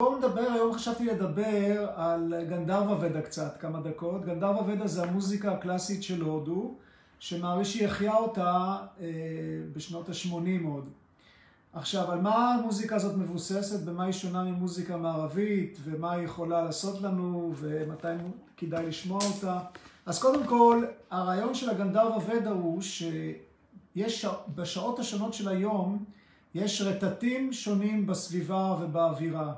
בואו נדבר, היום חשבתי לדבר על גנדרווה ודה קצת, כמה דקות. גנדרווה ודה זה המוזיקה הקלאסית של הודו, שמהרישי יחיה אותה בשנות ה-80 עוד. עכשיו, על מה המוזיקה הזאת מבוססת, במה היא שונה ממוזיקה מערבית, ומה היא יכולה לעשות לנו, ומתי כדאי לשמוע אותה. אז קודם כל, הרעיון של הגנדרווה ודה הוא שיש בשעות השונות של היום, יש רטטים שונים בסביבה ובאווירה.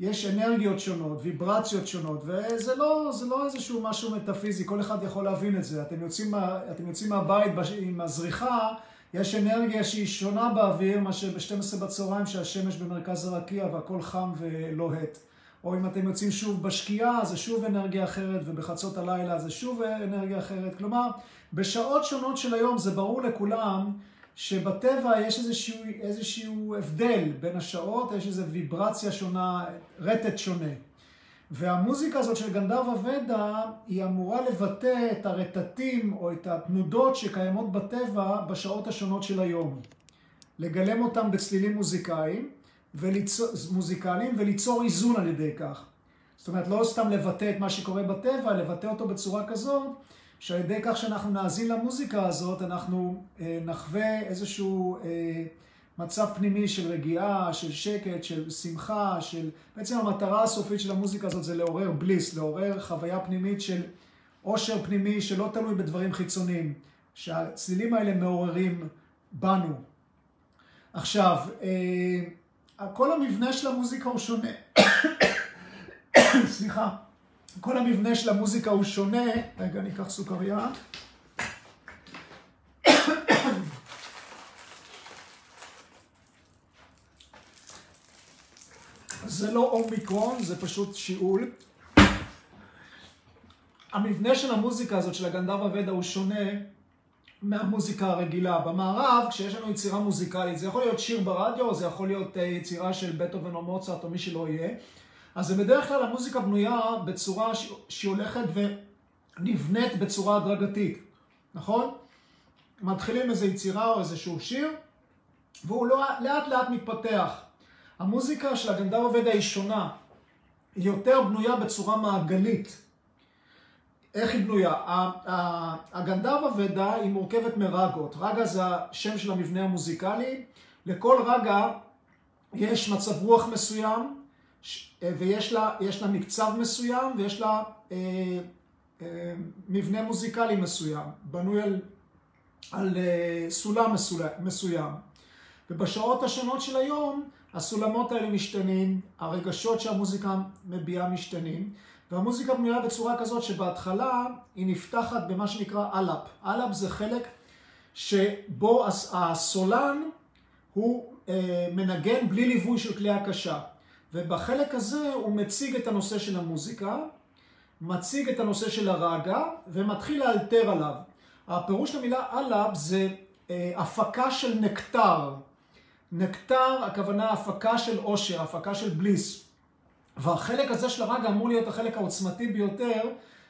יש אנרגיות שונות, ויברציות שונות, וזה לא איזשהו משהו מטאפיזי, כל אחד יכול להבין את זה. אתם יוצאים מהבית עם הזריחה, יש אנרגיה שהיא שונה באוויר, מה שב-12 בצהריים שהשמש במרכז הרקיע והכל חם ולוהט. או אם אתם יוצאים שוב בשקיעה, זה שוב אנרגיה אחרת, ובחצות הלילה זה שוב אנרגיה אחרת. כלומר, בשעות שונות של היום זה ברור לכולם, שבטבע יש איזשהו הבדל בין השעות, יש איזו ויברציה שונה, רטט שונה. והמוזיקה הזאת של גנדרווה ודה היא אמורה לבטא את הרטטים או את התנודות שקיימות בטבע בשעות השונות של היום. לגלם אותם בצלילים מוזיקליים וליצור איזון על ידי כך. זאת אומרת, לא סתם לבטא את מה שקורה בטבע, לבטא אותו בצורה כזאת, שעל ידי כך שאנחנו נאזין למוזיקה הזאת, אנחנו נחווה איזשהו מצב פנימי של רגיעה, של שקט, של שמחה, של... בעצם המטרה הסופית של המוזיקה הזאת זה לעורר בליס, לעורר חוויה פנימית של עושר פנימי שלא תלוי בדברים חיצוניים, שהצלילים האלה מעוררים בנו. עכשיו, כל המבנה של המוזיקה הוא שונה. סליחה. כל המבנה של המוזיקה הוא שונה, רגע אני אקח סוכריה. זה לא אומיקרון, זה פשוט שיעול. המבנה של המוזיקה הזאת, של הגנדרווה ודה, הוא שונה מהמוזיקה הרגילה. במערב, כשיש לנו יצירה מוזיקלית, זה יכול להיות שיר ברדיו, זה יכול להיות יצירה של בטהובן או מוצרט או מי שלא יהיה. אז זה בדרך כלל המוזיקה בנויה בצורה שהיא הולכת ונבנית בצורה הדרגתית, נכון? מתחילים איזו יצירה או איזשהו שיר, והוא לאט לאט מתפתח. המוזיקה של הגנדרווה ודה היא שונה, היא יותר בנויה בצורה מעגלית. איך היא בנויה? הגנדרווה ודה היא מורכבת מרגות. רגה זה השם של המבנה המוזיקלי. לכל רגה יש מצב רוח מסוים, ויש לה מקצב מסוים, ויש לה מבנה מוזיקלי מסוים, בנוי על סולם מסוים. ובשעות השונות של היום, הסולמות האלה משתנים, הרגשות שהמוזיקה מביעה משתנים, והמוזיקה בנויה בצורה כזאת שבהתחלה היא נפתחת במה שנקרא אלאפ. אלאפ זה חלק שבו הסולן הוא מנגן בלי ליווי של כלי הקשה. ובחלק הזה הוא מציג את הנושא של המוזיקה, מציג את הנושא של הרגה, ומתחיל לאלתר עליו. הפירוש של המילה אלאב זה הפקה של נקטר. נקטר, הכוונה הפקה של עושר, הפקה של בליס. והחלק הזה של הרגה אמור להיות החלק העוצמתי ביותר,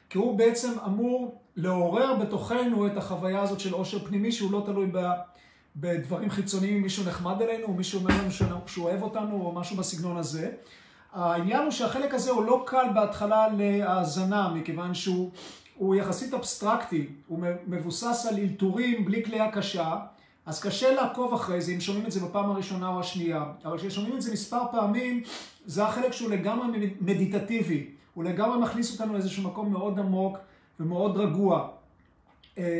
כי הוא בעצם אמור לעורר בתוכנו את החוויה הזאת של עושר פנימי, שהוא לא תלוי בדברים חיצוניים, מישהו נחמד אלינו, או מישהו אומר לנו שהוא אוהב אותנו, או משהו בסגנון הזה. העניין הוא שהחלק הזה הוא לא קל בהתחלה להאזנה, מכיוון שהוא יחסית אבסטרקטי, הוא מבוסס על אלתורים בלי כלי הקשה, אז קשה לעקוב אחרי זה, אם שומעים את זה בפעם הראשונה או השנייה. אבל כששומעים את זה מספר פעמים, זה החלק שהוא לגמרי מדיטטיבי, הוא לגמרי מכניס אותנו לאיזשהו מקום מאוד עמוק ומאוד רגוע.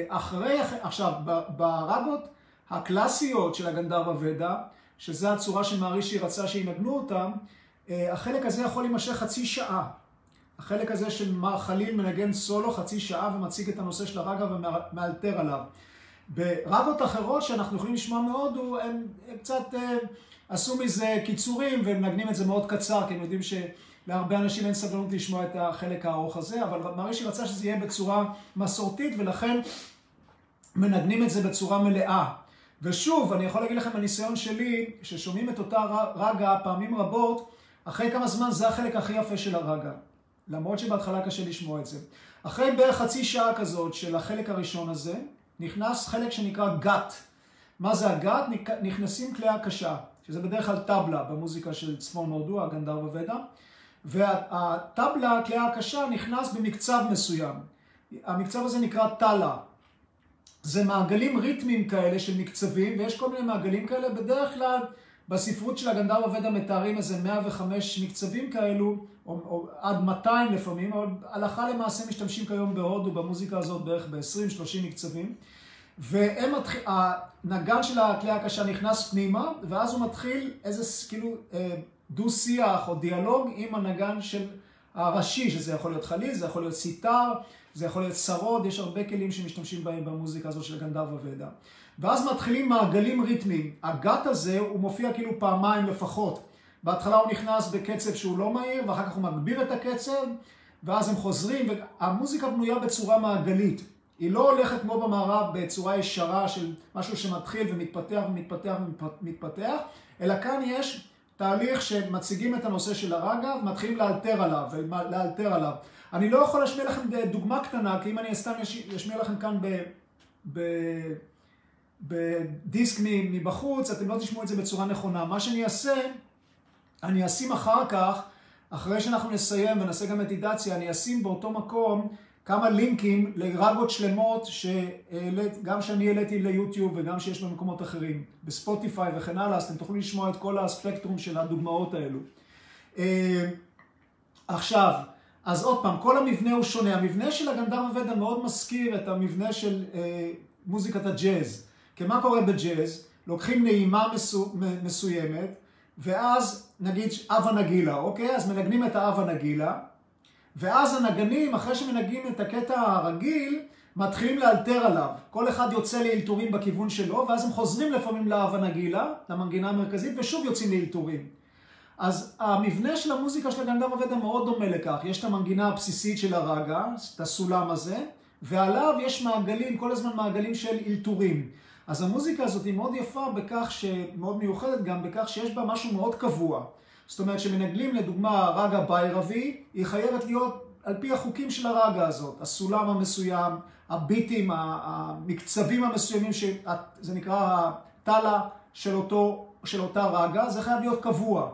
עכשיו, ברגות, הקלאסיות של הגנדרווה ודה, שזו הצורה שמהרישי רצה שינגנו אותם, החלק הזה יכול להימשך חצי שעה. החלק הזה של חליל מנגן סולו חצי שעה ומציג את הנושא של הרגה ומאלתר עליו. ברגות אחרות שאנחנו יכולים לשמוע מאוד, הם קצת עשו מזה קיצורים ומנגנים את זה מאוד קצר, כי הם יודעים שלהרבה אנשים אין סבלנות לשמוע את החלק הארוך הזה, אבל מהרישי רצה שזה יהיה בצורה מסורתית ולכן מנגנים את זה בצורה מלאה. ושוב, אני יכול להגיד לכם מהניסיון שלי, ששומעים את אותה רגה פעמים רבות, אחרי כמה זמן זה החלק הכי יפה של הרגה. למרות שבהתחלה קשה לשמוע את זה. אחרי בערך חצי שעה כזאת של החלק הראשון הזה, נכנס חלק שנקרא גת. מה זה הגת? נכנסים כלי הקשה, שזה בדרך כלל טבלה במוזיקה של צפון הודו, הגנדרווה ודה, והטבלה, כלי הקשה, נכנס במקצב מסוים. המקצב הזה נקרא טלה. זה מעגלים ריתמים כאלה של מקצבים, ויש כל מיני מעגלים כאלה. בדרך כלל בספרות של הגנדרווה ודה מתארים איזה 105 מקצבים כאלו, או עד 200 לפעמים, אבל הלכה למעשה משתמשים כיום בהודו במוזיקה הזאת בערך ב-20-30 מקצבים. והנגן של הכלי הקשה נכנס פנימה, ואז הוא מתחיל איזה כאילו דו-שיח או דיאלוג עם הנגן של הראשי, שזה יכול להיות חליל, זה יכול להיות סיטר, זה יכול להיות שרוד, יש הרבה כלים שמשתמשים בהם במוזיקה הזאת של הגנדרווה ודה. ואז מתחילים מעגלים ריתמיים. הגת הזה הוא מופיע כאילו פעמיים לפחות. בהתחלה הוא נכנס בקצב שהוא לא מהיר, ואחר כך הוא מגביר את הקצב, ואז הם חוזרים, והמוזיקה בנויה בצורה מעגלית. היא לא הולכת כמו במערב בצורה ישרה של משהו שמתחיל ומתפתח ומתפתח ומתפתח, אלא כאן יש תהליך שמציגים את הנושא של הרגע ומתחילים לאלתר עליו ולאלתר עליו. אני לא יכול להשמיע לכם דוגמה קטנה, כי אם אני אסתם אשמיע לכם כאן בדיסק מבחוץ, אתם לא תשמעו את זה בצורה נכונה. מה שאני אעשה, אני אשים אחר כך, אחרי שאנחנו נסיים ונעשה גם מדיטציה, אני אשים באותו מקום כמה לינקים לרגות שלמות שגם שאני העליתי ליוטיוב וגם שיש במקומות אחרים, בספוטיפיי וכן הלאה, אז אתם תוכלו לשמוע את כל הספקטרום של הדוגמאות האלו. עכשיו, אז עוד פעם, כל המבנה הוא שונה. המבנה של הגנדרווה ודה מאוד מזכיר את המבנה של מוזיקת הג'אז. כי מה קורה בג'אז? לוקחים נעימה מסוימת, ואז נגיד אבה נגילה, אוקיי? אז מנגנים את האבה נגילה, ואז הנגנים, אחרי שמנגנים את הקטע הרגיל, מתחילים לאלתר עליו. כל אחד יוצא לאלתורים בכיוון שלו, ואז הם חוזרים לפעמים לאבה נגילה, למנגינה המרכזית, ושוב יוצאים לאלתורים. אז המבנה של המוזיקה של הגנדרווה ודה מאוד דומה לכך. יש את המנגינה הבסיסית של הרגע, את הסולם הזה, ועליו יש מעגלים, כל הזמן מעגלים של אלתורים. אז המוזיקה הזאת היא מאוד יפה בכך, מאוד מיוחדת גם בכך שיש בה משהו מאוד קבוע. זאת אומרת שמנגלים לדוגמה רגע ביירבי, היא חייבת להיות על פי החוקים של הרגע הזאת, הסולם המסוים, הביטים, המקצבים המסוימים, שזה נקרא הטלה של אותה רגע, זה חייב להיות קבוע.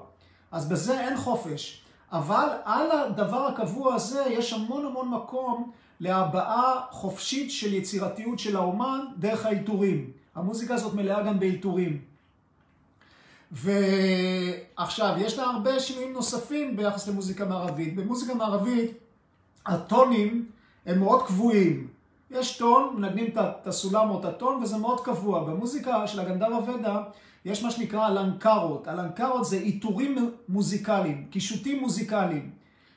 אז בזה אין חופש. אבל על הדבר הקבוע הזה יש המון המון מקום להבעה חופשית של יצירתיות של האומן דרך האלתורים. המוזיקה הזאת מלאה גם באלתורים. ועכשיו, יש לה הרבה שינויים נוספים ביחס למוזיקה מערבית. במוזיקה מערבית, הטונים הם מאוד קבועים. יש טון, מנגנים את הסולם או את הטון, וזה מאוד קבוע. במוזיקה של הגנדרווה ודה, יש מה שנקרא אלנקרות. אלנקרות זה איתורים מוזיקליים, קישוטים מוזיקליים,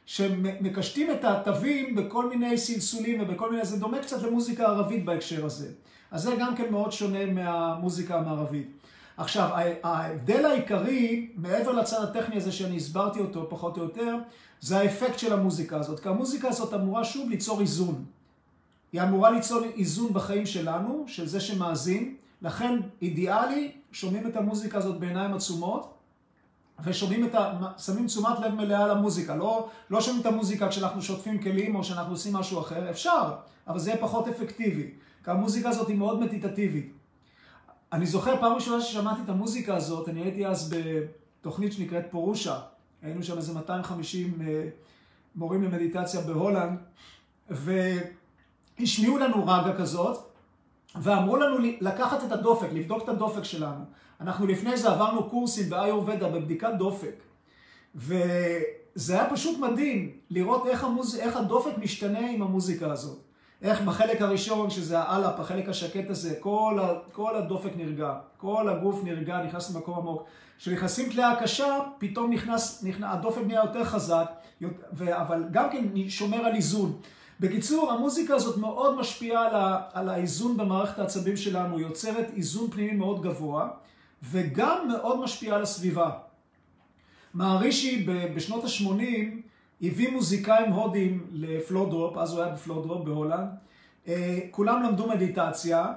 שמקשטים את התווים בכל מיני סלסולים ובכל מיני... זה דומה קצת למוזיקה הערבית בהקשר הזה. אז זה גם כן מאוד שונה מהמוזיקה המערבית. עכשיו, ההבדל העיקרי, מעבר לצד הטכני הזה שאני הסברתי אותו פחות או יותר, זה האפקט של המוזיקה הזאת. כי המוזיקה הזאת אמורה שוב ליצור איזון. היא אמורה ליצור איזון בחיים שלנו, של זה שמאזין. לכן אידיאלי, שומעים את המוזיקה הזאת בעיניים עצומות, ושומעים את שמים תשומת לב מלאה למוזיקה. לא שומעים את המוזיקה כשאנחנו שוטפים כלים או שאנחנו עושים משהו אחר. אפשר, אבל זה יהיה פחות אפקטיבי. כי המוזיקה הזאת היא מאוד מדיטטיבית. אני זוכר פעם ראשונה ששמעתי את המוזיקה הזאת, אני הייתי אז בתוכנית שנקראת פורושה, היינו שם איזה 250 מורים למדיטציה בהולנד, והשמיעו לנו רגע כזאת, ואמרו לנו לקחת את הדופק, לבדוק את הדופק שלנו. אנחנו לפני זה עברנו קורסים באיורבדה בבדיקת דופק, וזה היה פשוט מדהים לראות איך הדופק משתנה עם המוזיקה הזאת. איך בחלק הראשון, שזה האלאפ, החלק השקט הזה, כל הדופק נרגע, כל הגוף נרגע, נכנס למקום עמוק. כשנכנסים כלי הקשה, פתאום הדופק נהיה יותר חזק, אבל גם כן שומר על איזון. בקיצור, המוזיקה הזאת מאוד משפיעה על האיזון במערכת העצבים שלנו, יוצרת איזון פנימי מאוד גבוה, וגם מאוד משפיעה על הסביבה. מהרישי בשנות ה-80, הביא מוזיקאים הודים לפלודרופ, אז הוא היה בפלודרופ בהולנד, כולם למדו מדיטציה,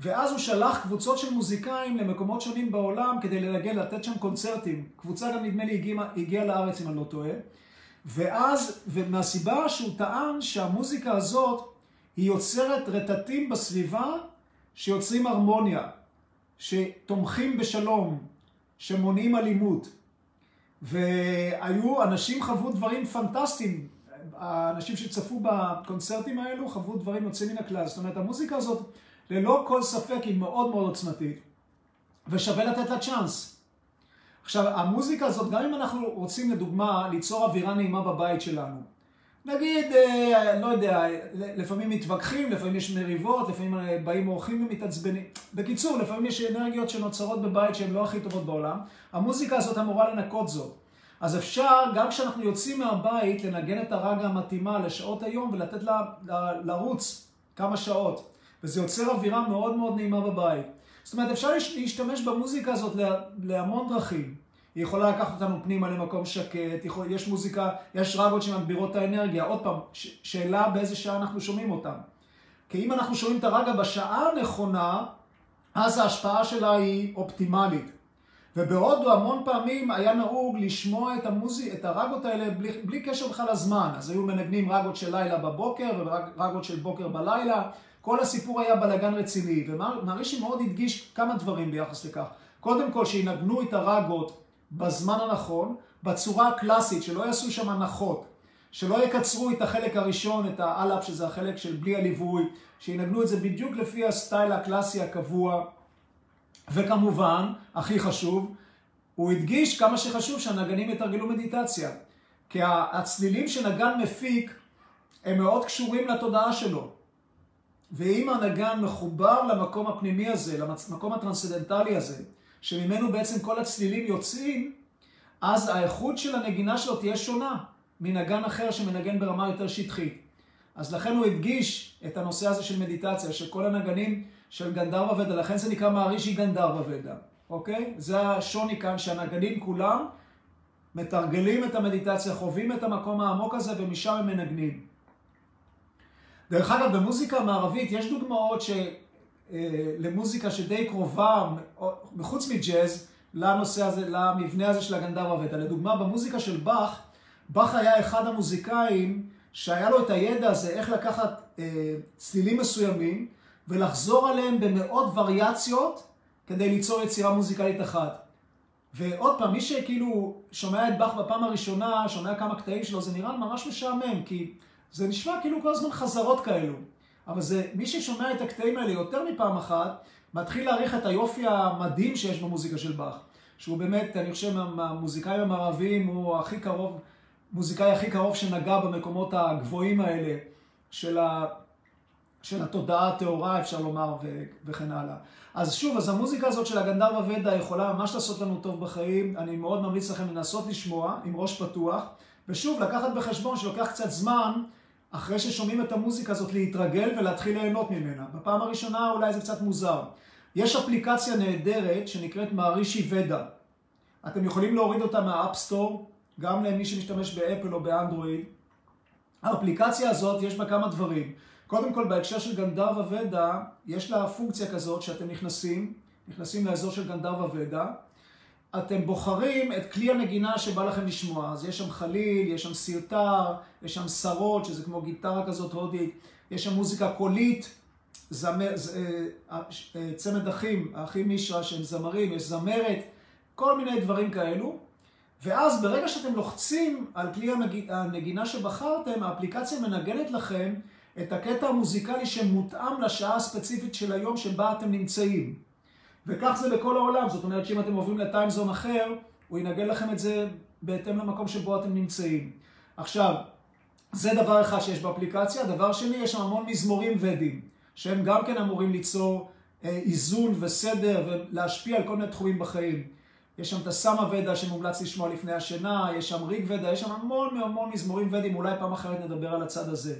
ואז הוא שלח קבוצות של מוזיקאים למקומות שונים בעולם כדי לנגן, לתת שם קונצרטים. קבוצה גם נדמה לי הגיעה לארץ אם אני לא טועה, ומהסיבה שהוא טען שהמוזיקה הזאת היא יוצרת רטטים בסביבה שיוצרים הרמוניה, שתומכים בשלום, שמונעים אלימות. והיו, אנשים חוו דברים פנטסטיים. האנשים שצפו בקונצרטים האלו חוו דברים יוצאים מן הכלל. זאת אומרת, המוזיקה הזאת, ללא כל ספק, היא מאוד מאוד עוצמתית. ושווה לתת לה צ'אנס. עכשיו, המוזיקה הזאת, גם אם אנחנו רוצים, לדוגמה, ליצור אווירה נעימה בבית שלנו. נגיד, לא יודע, לפעמים מתווכחים, לפעמים יש מריבות, לפעמים באים אורחים ומתעצבנים. בקיצור, לפעמים יש אנרגיות שנוצרות בבית שהן לא הכי טובות בעולם. המוזיקה הזאת אמורה לנקות זאת. אז אפשר, גם כשאנחנו יוצאים מהבית, לנגן את הרגע המתאימה לשעות היום ולתת לה לרוץ כמה שעות. וזה יוצר אווירה מאוד מאוד נעימה בבית. זאת אומרת, אפשר להשתמש במוזיקה הזאת להמון דרכים. היא יכולה לקחת אותנו פנימה למקום שקט, יש מוזיקה, יש רגות שמגבירות את האנרגיה. עוד פעם, שאלה באיזה שעה אנחנו שומעים אותם. כי אם אנחנו שומעים את הרגע בשעה הנכונה, אז ההשפעה שלה היא אופטימלית. ובהודו המון פעמים היה נהוג לשמוע את הרגות האלה בלי קשר בכלל לזמן. אז היו מנגנים רגות של לילה בבוקר ורגות של בוקר בלילה. כל הסיפור היה בלגן רציני, ומהרישי מאוד הדגיש כמה דברים ביחס לכך. קודם כל, שינגנו את הרגות בזמן הנכון, בצורה הקלאסית, שלא יעשו שם הנחות, שלא יקצרו את החלק הראשון, את האלאפ, שזה החלק של בלי הליווי, שינגנו את זה בדיוק לפי הסטייל הקלאסי הקבוע. וכמובן, הכי חשוב, הוא הדגיש כמה שחשוב שהנגנים יתרגלו מדיטציה, כי הצלילים שנגן מפיק הם מאוד קשורים לתודעה שלו. ואם הנגן מחובר למקום הפנימי הזה, למקום הטרנסדנטלי הזה, שממנו בעצם כל הצלילים יוצאים, אז האיכות של הנגינה שלו תהיה שונה מנגן אחר שמנגן ברמה יותר שטחית. אז לכן הוא הדגיש את הנושא הזה של מדיטציה, של כל הנגנים של גנדרווה ודה, לכן זה נקרא מהרישי גנדרווה ודה, אוקיי? זה השוני כאן, שהנגנים כולם מתרגלים את המדיטציה, חווים את המקום העמוק הזה ומשם הם מנגנים. דרך אגב, במוזיקה המערבית יש דוגמאות למוזיקה שדי קרובה, מחוץ מג'אז, לנושא הזה, למבנה הזה של הגנדרווה ודה. לדוגמה, במוזיקה של באך, באך היה אחד המוזיקאים שהיה לו את הידע הזה, איך לקחת צלילים מסוימים, ולחזור עליהם במאות וריאציות, כדי ליצור יצירה מוזיקלית אחת. ועוד פעם, מי שכאילו שומע את באך בפעם הראשונה, שומע כמה קטעים שלו, זה נראה ממש משעמם, כי זה נשמע כאילו כל הזמן חזרות כאלו. אבל זה, מי ששומע את הקטעים האלה יותר מפעם אחת, מתחיל להעריך את היופי המדהים שיש במוזיקה של באך. שהוא באמת, אני חושב, המוזיקאים המערביים הוא הכי קרוב, מוזיקאי הכי קרוב שנגע במקומות הגבוהים האלה של התודעה, התאורה, אפשר לומר, וכן הלאה. אז שוב, אז המוזיקה הזאת של הגנדרווה ודה יכולה ממש לעשות לנו טוב בחיים. אני מאוד ממליץ לכם לנסות לשמוע עם ראש פתוח. ושוב, לקחת בחשבון שלוקח קצת זמן, אחרי ששומעים את המוזיקה הזאת, להתרגל ולהתחיל ליהנות ממנה. בפעם הראשונה אולי זה קצת מוזר. יש אפליקציה נהדרת שנקראת מהרישי ודה. אתם יכולים להוריד אותה מהאפסטור, גם למי שמשתמש באפל או באנדרואיד. האפליקציה הזאת יש בה כמה דברים. קודם כל, בהקשר של גנדרווה ודה, יש לה פונקציה כזאת שאתם נכנסים לאזור של גנדרווה ודה, אתם בוחרים את כלי הנגינה שבא לכם לשמוע. אז יש שם חליל, יש שם סיוטר, יש שם שרות, שזה כמו גיטרה כזאת הודית, יש שם מוזיקה קולית, צמד אחים, האחים מישרא שהם זמרים, יש זמרת, כל מיני דברים כאלו. ואז ברגע שאתם לוחצים על כלי הנגינה שבחרתם, האפליקציה מנגנת לכם את הקטע המוזיקלי שמותאם לשעה הספציפית של היום שבה אתם נמצאים. וכך זה בכל העולם. זאת אומרת שאם אתם עוברים לטיימזון אחר, הוא ינגן לכם את זה בהתאם למקום שבו אתם נמצאים. עכשיו, זה דבר אחד שיש באפליקציה. דבר שני, יש שם המון מזמורים ודים, שהם גם כן אמורים ליצור איזון וסדר ולהשפיע על כל מיני תחומים בחיים. יש שם את הסמה ודה שמומלץ לשמוע לפני השינה, יש שם ריג ודה, יש שם המון מזמורים ודים, אולי פעם אחרת נדבר על הצד הזה.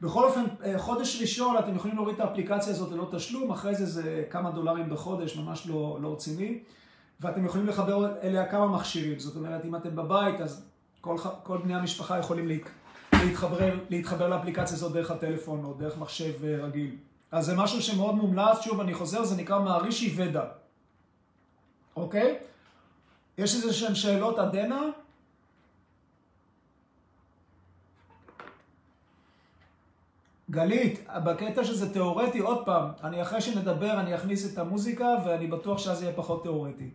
בכל אופן, חודש ראשון אתם יכולים להוריד את האפליקציה הזאת ללא תשלום, אחרי זה זה כמה דולרים בחודש, ממש לא רציני, ואתם יכולים לחבר אליה כמה מכשירים. זאת אומרת, אם אתם בבית, אז כל בני המשפחה יכולים להתחבר לאפליקציה הזאת דרך הטלפון או דרך מחשב רגיל. אז זה משהו שמאוד מומלץ. שוב, אני חוזר, זה נקרא מהרישי ודה. אוקיי? יש איזה שהן שאלות עדנה? גלית, בקטע שזה תיאורטי, עוד פעם, אחרי שנדבר אני אכניס את המוזיקה ואני בטוח שאז יהיה פחות תיאורטי.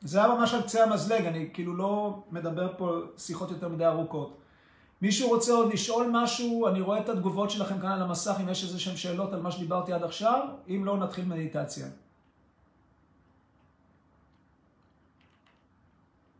זה היה ממש על קצה המזלג, אני כאילו לא מדבר פה שיחות יותר מדי ארוכות. מישהו רוצה עוד לשאול משהו? אני רואה את התגובות שלכם כאן על המסך, אם יש איזה שהם שאלות על מה שדיברתי עד עכשיו, אם לא, נתחיל מדיטציה.